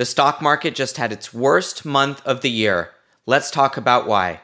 The stock market just had its worst month of the year. Let's talk about why.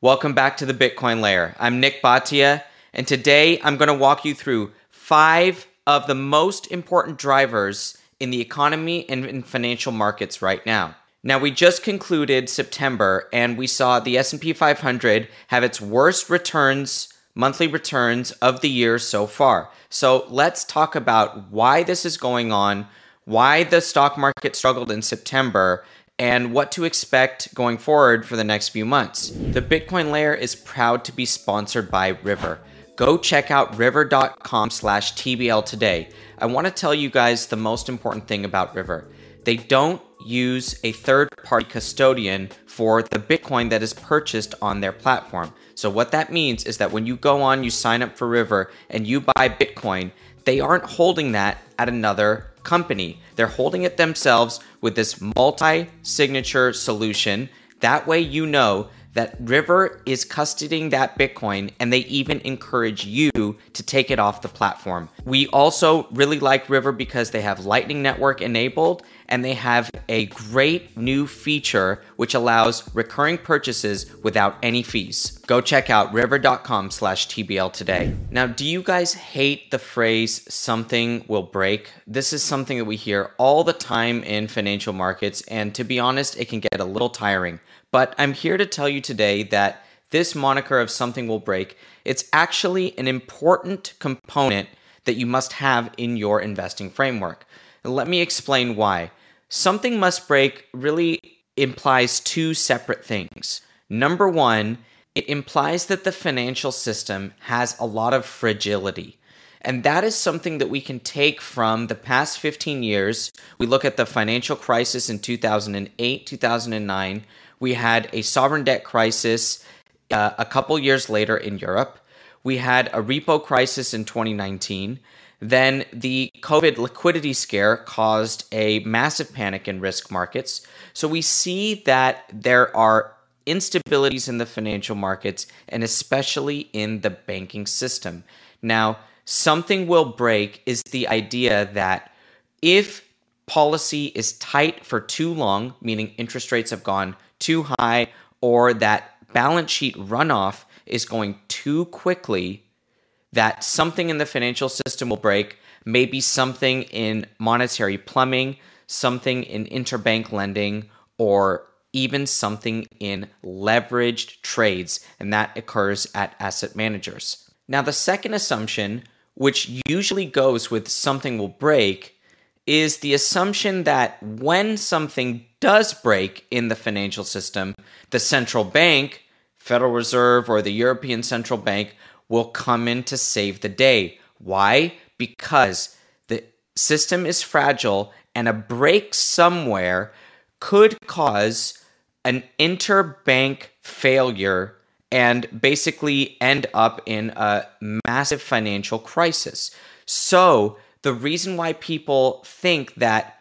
Welcome back to the Bitcoin Layer. I'm Nik Bhatia, and today I'm going to walk you through 5 of the most important drivers in the economy and in financial markets right now. Now, we just concluded September, and we saw the S&P 500 have its worst returns, monthly returns of the year so far. So let's talk about why this is going on, why the stock market struggled in September, and what to expect going forward for the next few months. The Bitcoin Layer is proud to be sponsored by River. Go check out river.com/TBL today. I want to tell you guys the most important thing about River. They don't use a third-party custodian for the Bitcoin that is purchased on their platform. So what that means is that when you go on, you sign up for River and you buy Bitcoin, they aren't holding that at another company. They're holding it themselves with this multi-signature solution. That way you know that River is custodying that Bitcoin, and they even encourage you to take it off the platform. We also really like River because they have Lightning Network enabled, and they have a great new feature which allows recurring purchases without any fees. Go check out river.com/TBL today. Now, do you guys hate the phrase "something will break"? This is something that we hear all the time in financial markets, and to be honest, it can get a little tiring. But I'm here to tell you today that this moniker of "something will break," it's actually an important component that you must have in your investing framework. Let me explain why. "Something must break" really implies 2 separate things. Number one, it implies that the financial system has a lot of fragility. And that is something that we can take from the past 15 years. We look at the financial crisis in 2008, 2009. We had a sovereign debt crisis a couple years later in Europe. We had a repo crisis in 2019. Then the COVID liquidity scare caused a massive panic in risk markets. So we see that there are instabilities in the financial markets, and especially in the banking system. Now, "something will break" is the idea that if policy is tight for too long, meaning interest rates have gone too high, or that balance sheet runoff is going too quickly, that something in the financial system will break. Maybe something in monetary plumbing, something in interbank lending, or even something in leveraged trades, and that occurs at asset managers. Now, the second assumption, which usually goes with "something will break," is the assumption that when something does break in the financial system, the central bank, Federal Reserve or the European Central Bank, will come in to save the day. Why? Because the system is fragile, and a break somewhere could cause an interbank failure and basically end up in a massive financial crisis. So the reason why people think that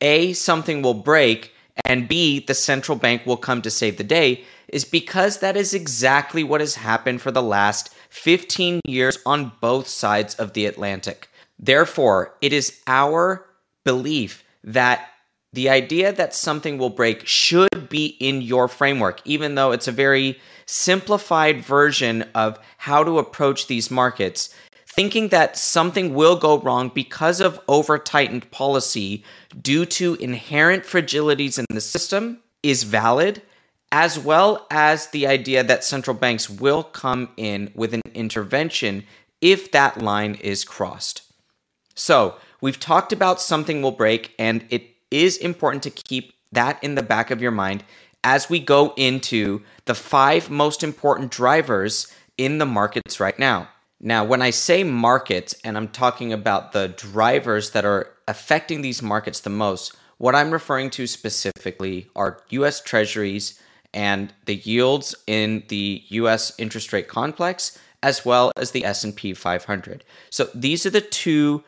A, something will break, and B, the central bank will come to save the day is because that is exactly what has happened for the last 15 years on both sides of the Atlantic. Therefore, it is our belief that the idea that "something will break" should be in your framework, even though it's a very simplified version of how to approach these markets. Thinking that something will go wrong because of over-tightened policy due to inherent fragilities in the system is valid, as well as the idea that central banks will come in with an intervention if that line is crossed. So we've talked about "something will break," and it is important to keep that in the back of your mind as we go into the 5 most important drivers in the markets right now. Now, when I say markets, and I'm talking about the drivers that are affecting these markets the most, what I'm referring to specifically are U.S. Treasuries, and the yields in the U.S. interest rate complex, as well as the S&P 500. So these are the 2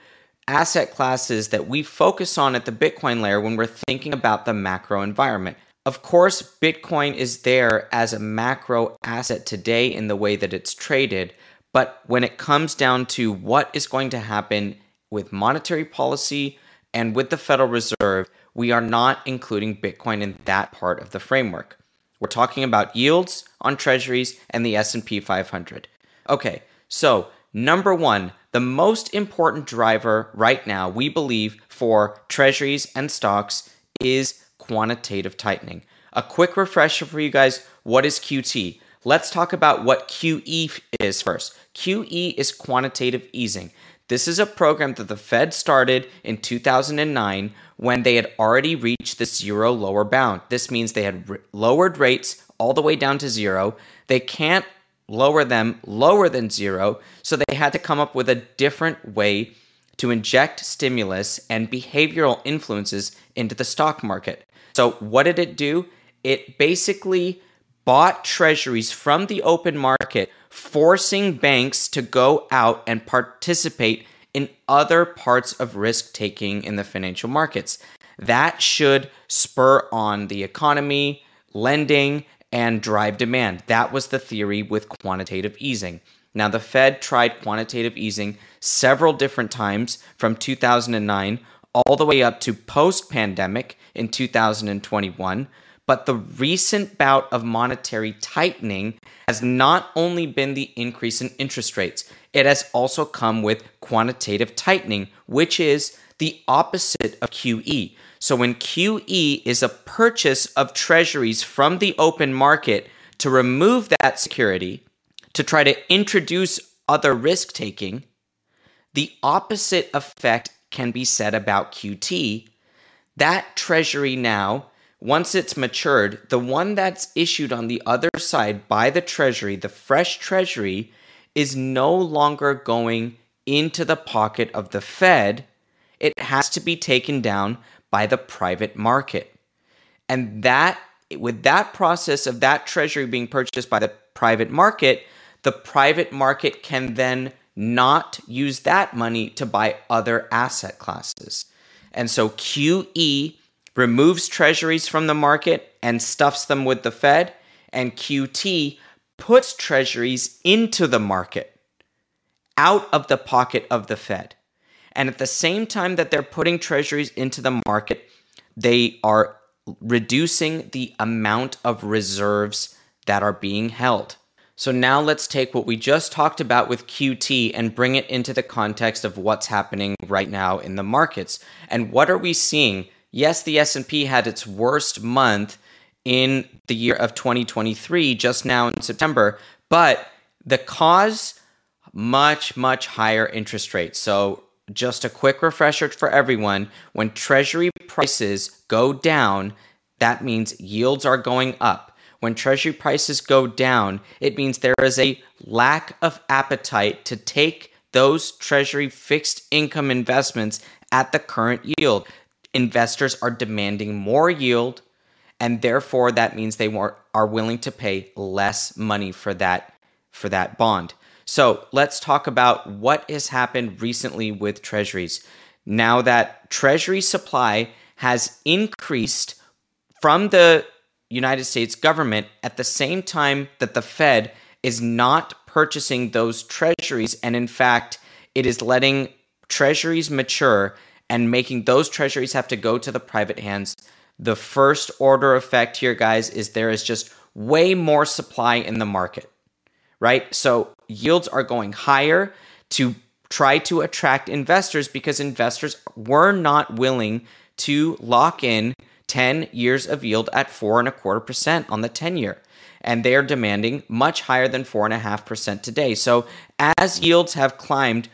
asset classes that we focus on at the Bitcoin Layer when we're thinking about the macro environment. Of course, Bitcoin is there as a macro asset today in the way that it's traded, But when it comes down to what is going to happen with monetary policy and with the Federal Reserve, we are not including Bitcoin in that part of the framework. We're talking about yields on treasuries and the S&P 500. Okay, so number one, the most important driver right now, we believe, for treasuries and stocks is quantitative tightening. A quick refresher for you guys, what is QT? Let's talk about what QE is first. QE is quantitative easing. This is a program that the Fed started in 2009 when they had already reached the zero lower bound. This means they had lowered rates all the way down to zero. They can't lower them lower than zero, so they had to come up with a different way to inject stimulus and behavioral influences into the stock market. So what did it do? It basically bought treasuries from the open market, forcing banks to go out and participate in other parts of risk-taking in the financial markets. That should spur on the economy, lending, and drive demand. That was the theory with quantitative easing. Now, the Fed tried quantitative easing several different times from 2009 all the way up to post-pandemic in 2021. But the recent bout of monetary tightening has not only been the increase in interest rates, it has also come with quantitative tightening, which is the opposite of QE. So when QE is a purchase of treasuries from the open market to remove that security, to try to introduce other risk-taking, the opposite effect can be said about QT. That treasury now, once it's matured, the one that's issued on the other side by the treasury, the fresh treasury, is no longer going into the pocket of the Fed. It has to be taken down by the private market. And that, with that process of that treasury being purchased by the private market can then not use that money to buy other asset classes. And so QE removes treasuries from the market and stuffs them with the Fed, and QT puts treasuries into the market, out of the pocket of the Fed. And at the same time that they're putting treasuries into the market, they are reducing the amount of reserves that are being held. So now let's take what we just talked about with QT and bring it into the context of what's happening right now in the markets. And what are we seeing? Yes, the S&P had its worst month in the year of 2023, just now in September, but the cause, much, much higher interest rates. So just a quick refresher for everyone, when treasury prices go down, that means yields are going up. When treasury prices go down, it means there is a lack of appetite to take those treasury fixed income investments at the current yield. Investors are demanding more yield, and therefore that means they are willing to pay less money for that bond. So let's talk about what has happened recently with treasuries. Now that treasury supply has increased from the United States government at the same time that the Fed is not purchasing those treasuries, and in fact, it is letting treasuries mature and making those treasuries have to go to the private hands. The first order effect here, guys, is there is just way more supply in the market, right? So yields are going higher to try to attract investors because investors were not willing to lock in 10 years of yield at 4.25% on the 10-year. And they are demanding much higher than 4.5% today. So as yields have climbed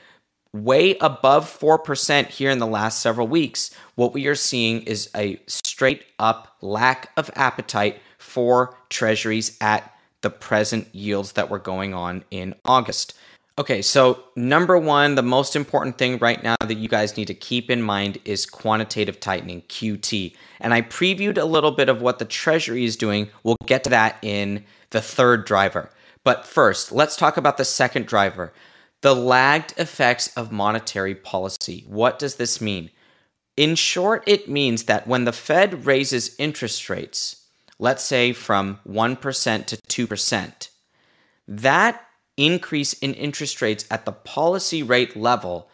way above 4% here in the last several weeks, what we are seeing is a straight up lack of appetite for treasuries at the present yields that were going on in August. Okay, so number one, the most important thing right now that you guys need to keep in mind is quantitative tightening, QT. And I previewed a little bit of what the treasury is doing. We'll get to that in the third driver. But first, let's talk about the second driver. The lagged effects of monetary policy. What does this mean? In short, it means that when the Fed raises interest rates, let's say from 1% to 2%, that increase in interest rates at the policy rate level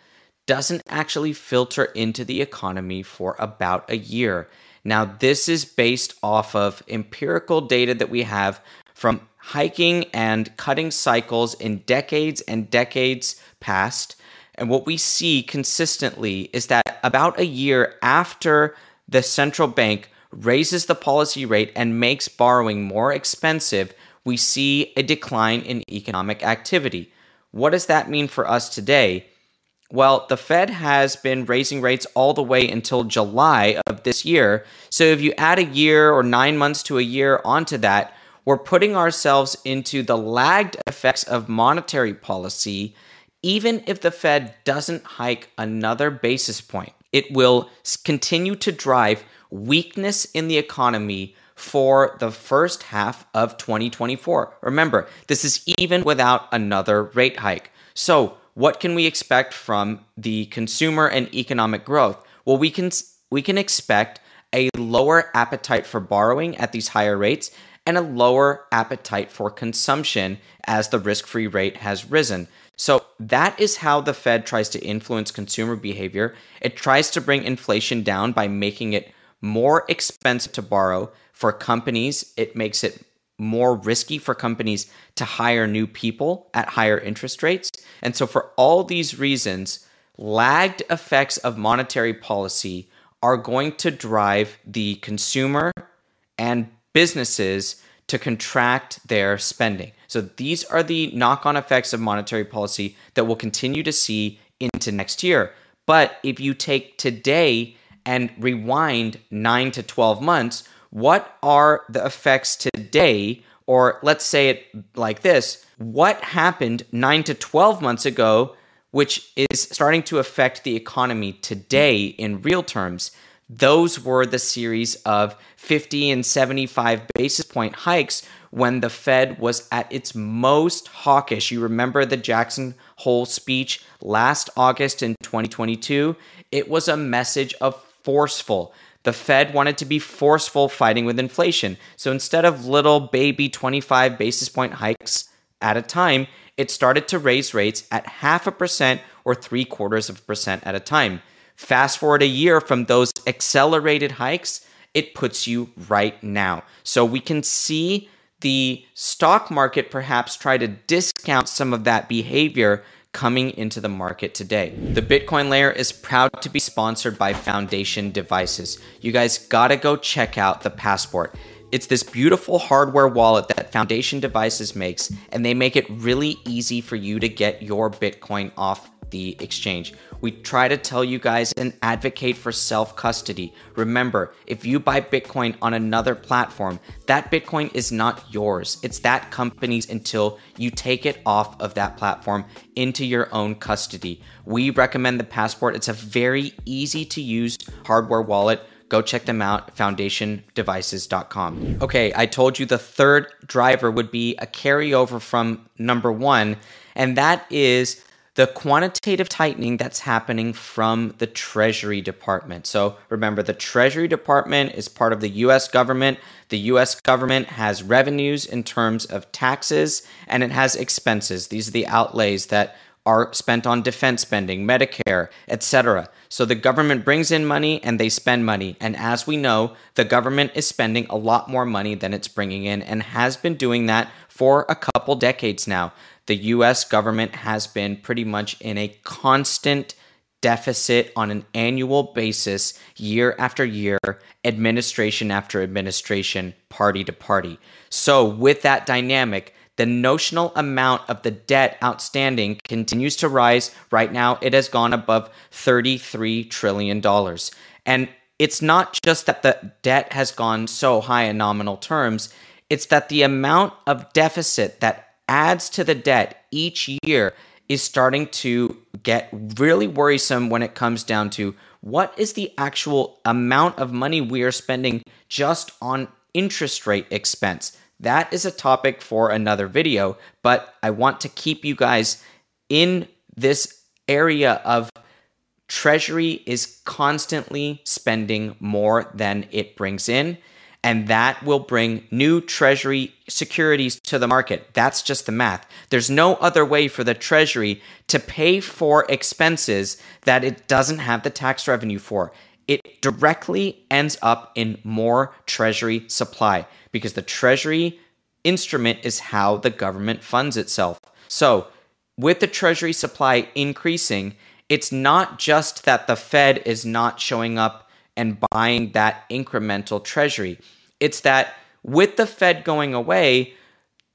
doesn't actually filter into the economy for about a year. Now, this is based off of empirical data that we have from hiking and cutting cycles in decades and decades past. And what we see consistently is that about a year after the central bank raises the policy rate and makes borrowing more expensive, we see a decline in economic activity. What does that mean for us today? Well, the Fed has been raising rates all the way until July of this year. So if you add a year or 9 months to a year onto that, we're putting ourselves into the lagged effects of monetary policy. Even if the Fed doesn't hike another basis point, it will continue to drive weakness in the economy for the first half of 2024. Remember, this is even without another rate hike. So what can we expect from the consumer and economic growth? Well, we can expect a lower appetite for borrowing at these higher rates and a lower appetite for consumption as the risk-free rate has risen. So that is how the Fed tries to influence consumer behavior. It tries to bring inflation down by making it more expensive to borrow for companies. It makes it more risky for companies to hire new people at higher interest rates. And so for all these reasons, lagged effects of monetary policy are going to drive the consumer and businesses to contract their spending. So these are the knock-on effects of monetary policy that we'll continue to see into next year. But if you take today and rewind 9 to 12 months, what are the effects today? Or let's say it like this, what happened 9 to 12 months ago, which is starting to affect the economy today in real terms? Those were the series of 50 and 75 basis point hikes when the Fed was at its most hawkish. You remember the Jackson Hole speech last August in 2022? It was a message of forceful. The Fed wanted to be forceful fighting with inflation. So instead of little baby 25 basis point hikes at a time, it started to raise rates at 0.5% or 0.75% at a time. Fast forward a year from those accelerated hikes, it puts you right now. So we can see the stock market perhaps try to discount some of that behavior coming into the market today. The Bitcoin Layer is proud to be sponsored by Foundation Devices. You guys gotta go check out the Passport. It's this beautiful hardware wallet that Foundation Devices makes, and they make it really easy for you to get your Bitcoin off the exchange. We try to tell you guys and advocate for self-custody. Remember, if you buy Bitcoin on another platform, that Bitcoin is not yours. It's that company's until you take it off of that platform into your own custody. We recommend the Passport. It's a very easy to use hardware wallet. Go check them out, foundationdevices.com. Okay, I told you the third driver would be a carryover from number one, and that is the quantitative tightening that's happening from the Treasury Department. So remember, the Treasury Department is part of the US government. The US government has revenues in terms of taxes, and it has expenses. These are the outlays that are spent on defense spending, Medicare, etc. So the government brings in money and they spend money. And as we know, the government is spending a lot more money than it's bringing in and has been doing that for a couple decades now. The US government has been pretty much in a constant deficit on an annual basis, year after year, administration after administration, party to party. So with that dynamic, the notional amount of the debt outstanding continues to rise. Right now, it has gone above $33 trillion. And it's not just that the debt has gone so high in nominal terms, it's that the amount of deficit that adds to the debt each year is starting to get really worrisome when it comes down to what is the actual amount of money we are spending just on interest rate expense. That is a topic for another video, but I want to keep you guys in this area of Treasury is constantly spending more than it brings in. and that will bring new Treasury securities to the market. That's just the math. There's no other way for the Treasury to pay for expenses that it doesn't have the tax revenue for. It directly ends up in more Treasury supply because the Treasury instrument is how the government funds itself. So with the Treasury supply increasing, it's not just that the Fed is not showing up and buying that incremental Treasury. It's that with the Fed going away,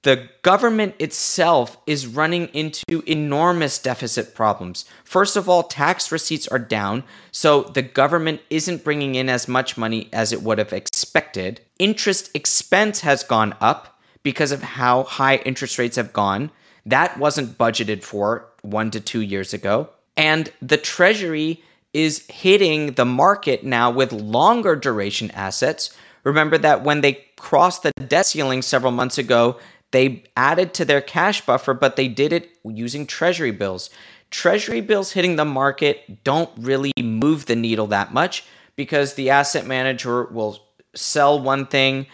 the government itself is running into enormous deficit problems. First of all, tax receipts are down, so the government isn't bringing in as much money as it would have expected. Interest expense has gone up because of how high interest rates have gone. That wasn't budgeted for 1 to 2 years ago. And the Treasury is hitting the market now with longer duration assets. Remember that when they crossed the debt ceiling several months ago, they added to their cash buffer, but they did it using Treasury bills. Treasury bills hitting the market don't really move the needle that much because the asset manager will sell one thing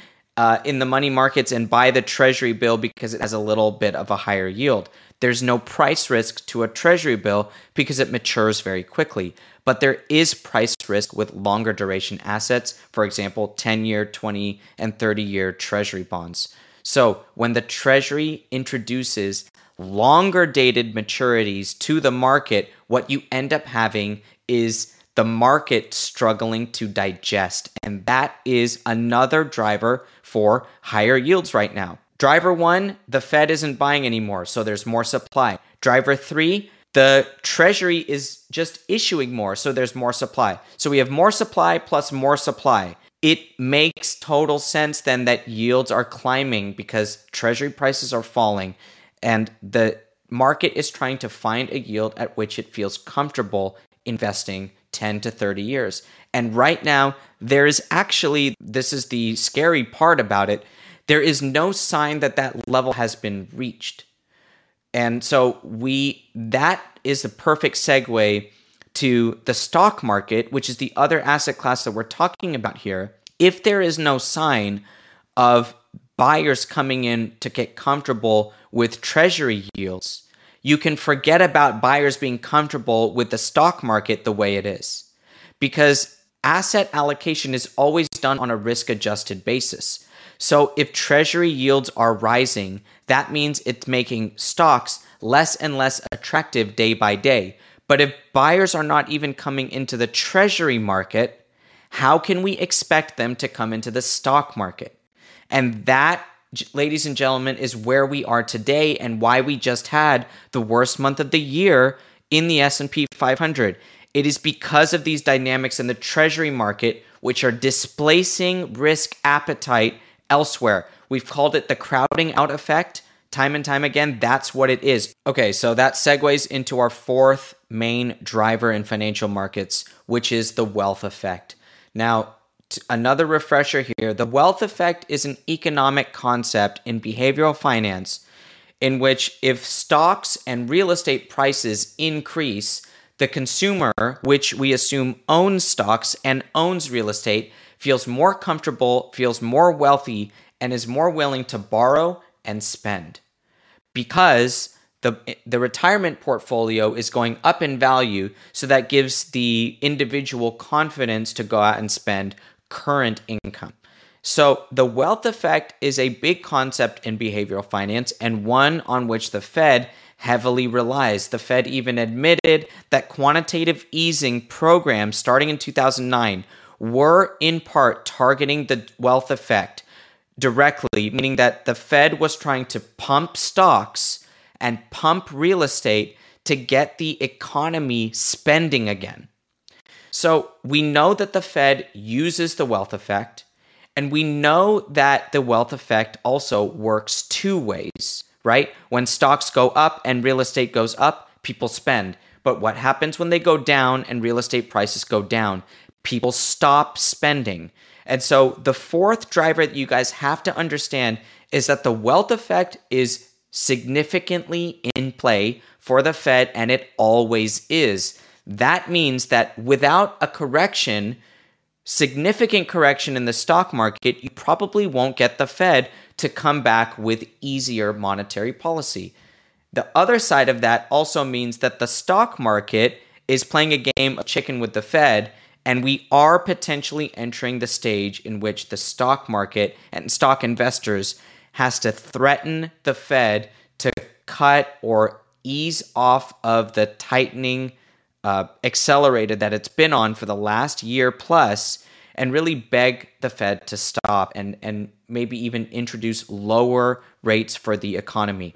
in the money markets and buy the Treasury bill because it has a little bit of a higher yield. There's no price risk to a Treasury bill because it matures very quickly. But there is price risk with longer duration assets, for example, 10-year, 20, and 30-year Treasury bonds. So when the Treasury introduces longer dated maturities to the market, what you end up having is the market struggling to digest. And that is another driver for higher yields right now. Driver one, the Fed isn't buying anymore, so there's more supply. Driver three, the Treasury is just issuing more, so there's more supply. So we have more supply plus more supply. It makes total sense then that yields are climbing because Treasury prices are falling and the market is trying to find a yield at which it feels comfortable investing 10 to 30 years. And right now, there is actually, this is the scary part about it, there is no sign that that level has been reached. And so that is the perfect segue to the stock market, which is the other asset class that we're talking about here. If there is no sign of buyers coming in to get comfortable with Treasury yields, you can forget about buyers being comfortable with the stock market the way it is. Because asset allocation is always done on a risk-adjusted basis. So if Treasury yields are rising, that means it's making stocks less and less attractive day by day. But if buyers are not even coming into the Treasury market, how can we expect them to come into the stock market? And that, ladies and gentlemen, is where we are today and why we just had the worst month of the year in the S&P 500. It is because of these dynamics in the Treasury market, which are displacing risk appetite elsewhere. We've called it the crowding out effect time and time again. That's what it is. Okay, so that segues into our fourth main driver in financial markets, which is the wealth effect. Now, another refresher here. The wealth effect is an economic concept in behavioral finance in which if stocks and real estate prices increase, the consumer, which we assume owns stocks and owns real estate, feels more comfortable, feels more wealthy, and is more willing to borrow and spend. Because the retirement portfolio is going up in value, so that gives the individual confidence to go out and spend current income. So the wealth effect is a big concept in behavioral finance and one on which the Fed heavily relies. The Fed even admitted that quantitative easing programs starting in 2009 were in part targeting the wealth effect directly, meaning that the Fed was trying to pump stocks and pump real estate to get the economy spending again. So we know that the Fed uses the wealth effect, and we know that the wealth effect also works two ways, right? When stocks go up and real estate goes up, people spend. But what happens when they go down and real estate prices go down? People stop spending. And so the fourth driver that you guys have to understand is that the wealth effect is significantly in play for the Fed, and it always is. That means that without a correction, significant correction in the stock market, you probably won't get the Fed to come back with easier monetary policy. The other side of that also means that the stock market is playing a game of chicken with the Fed, and we are potentially entering the stage in which the stock market and stock investors has to threaten the Fed to cut or ease off of the tightening accelerator that it's been on for the last year plus, and really beg the Fed to stop and maybe even introduce lower rates for the economy.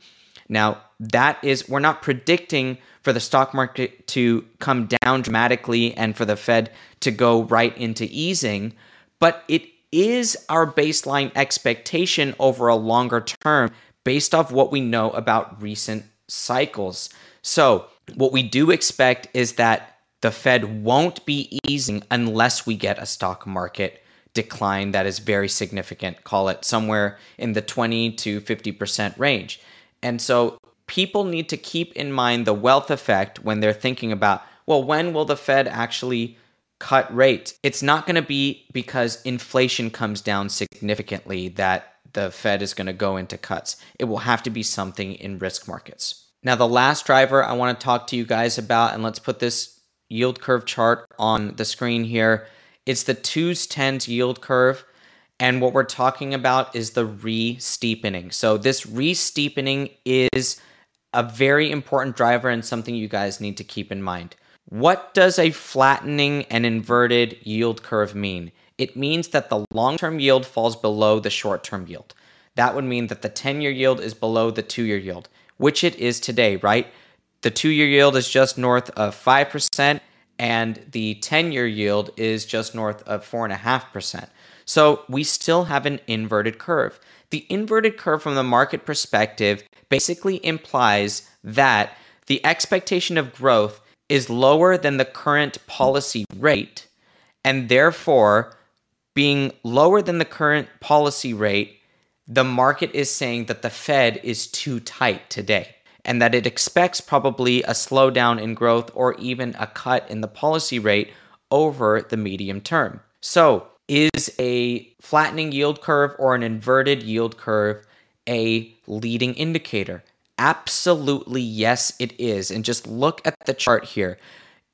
Now, that is, we're not predicting for the stock market to come down dramatically and for the Fed to go right into easing, but it is our baseline expectation over a longer term based off what we know about recent cycles. So what we do expect is that the Fed won't be easing unless we get a stock market decline that is very significant, call it somewhere in the 20 to 50% range. And so people need to keep in mind the wealth effect when they're thinking about, well, when will the Fed actually cut rates? It's not going to be because inflation comes down significantly that the Fed is going to go into cuts. It will have to be something in risk markets. Now, the last driver I want to talk to you guys about, and let's put this yield curve chart on the screen here. It's the 2s, 10s yield curve. And what we're talking about is the re-steepening. So this re-steepening is a very important driver and something you guys need to keep in mind. What does a flattening and inverted yield curve mean? It means that the long-term yield falls below the short-term yield. That would mean that the 10-year yield is below the 2-year yield, which it is today, right? The 2-year yield is just north of 5%, and the 10-year yield is just north of 4.5%. So we still have an inverted curve. The inverted curve from the market perspective basically implies that the expectation of growth is lower than the current policy rate, and therefore, being lower than the current policy rate, the market is saying that the Fed is too tight today and that it expects probably a slowdown in growth or even a cut in the policy rate over the medium term. So, is a flattening yield curve or an inverted yield curve a leading indicator? Absolutely, yes, it is. And just look at the chart here.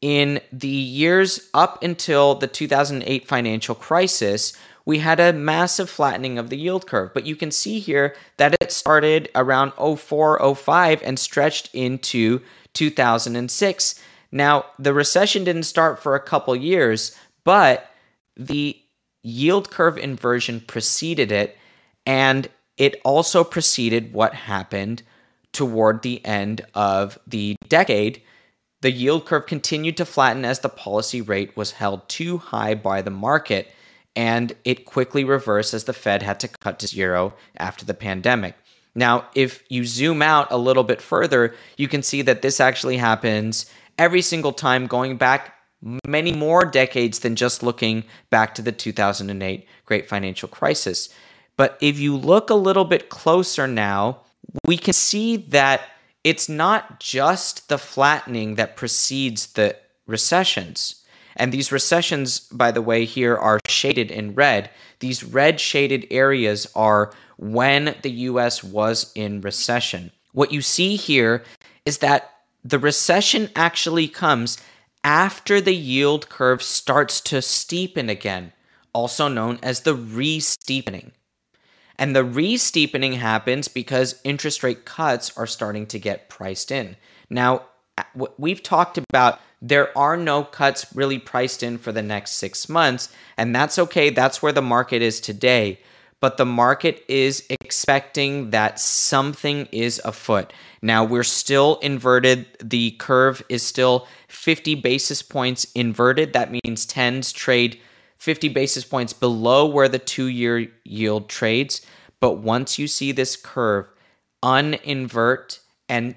In the years up until the 2008 financial crisis, we had a massive flattening of the yield curve. But you can see here that it started around 04, 05 and stretched into 2006. Now, the recession didn't start for a couple years, but the yield curve inversion preceded it, and it also preceded what happened toward the end of the decade. The yield curve continued to flatten as the policy rate was held too high by the market, and it quickly reversed as the Fed had to cut to zero after the pandemic. Now, if you zoom out a little bit further, you can see that this actually happens every single time going back many more decades than just looking back to the 2008 Great Financial Crisis. But if you look a little bit closer now, we can see that it's not just the flattening that precedes the recessions. And these recessions, by the way, here are shaded in red. These red shaded areas are when the US was in recession. What you see here is that the recession actually comes after the yield curve starts to steepen again, also known as the re-steepening. And the re-steepening happens because interest rate cuts are starting to get priced in. Now, we've talked about there are no cuts really priced in for the next 6 months, and that's okay. That's where the market is today. But the market is expecting that something is afoot. Now, we're still inverted. The curve is still 50 basis points inverted. That means 10s trade 50 basis points below where the 2-year yield trades. But once you see this curve uninvert and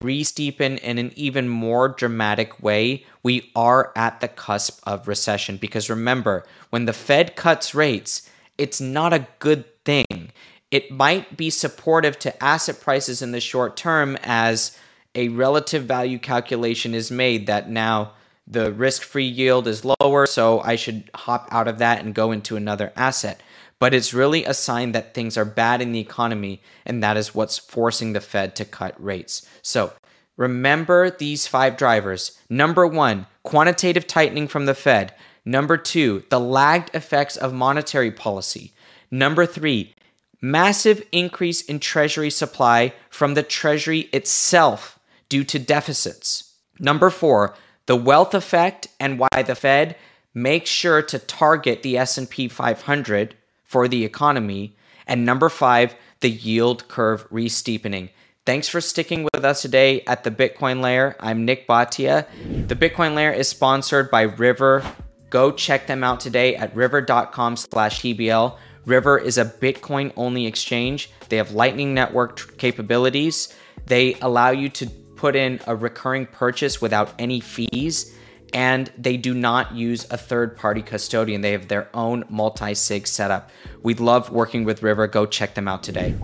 re-steepen in an even more dramatic way, we are at the cusp of recession. Because remember, when the Fed cuts rates, it's not a good thing. It might be supportive to asset prices in the short term as a relative value calculation is made that now The risk-free yield is lower, so I should hop out of that and go into another asset. But it's really a sign that things are bad in the economy, and that is what's forcing the Fed to cut rates. So remember these 5 drivers. Number 1, quantitative tightening from the Fed. Number 2, the lagged effects of monetary policy. Number 3, massive increase in Treasury supply from the Treasury itself due to deficits. Number 4, the wealth effect and why the Fed makes sure to target the S&P 500 for the economy. And number 5, the yield curve re-steepening. Thanks for sticking with us today at the Bitcoin Layer. I'm Nik Bhatia. The Bitcoin Layer is sponsored by River. Go check them out today at river.com/TBL. River is a Bitcoin-only exchange. They have Lightning Network capabilities. They allow you to put in a recurring purchase without any fees, and they do not use a third-party custodian. They have their own multi-sig setup. We'd love working with River. Go check them out today.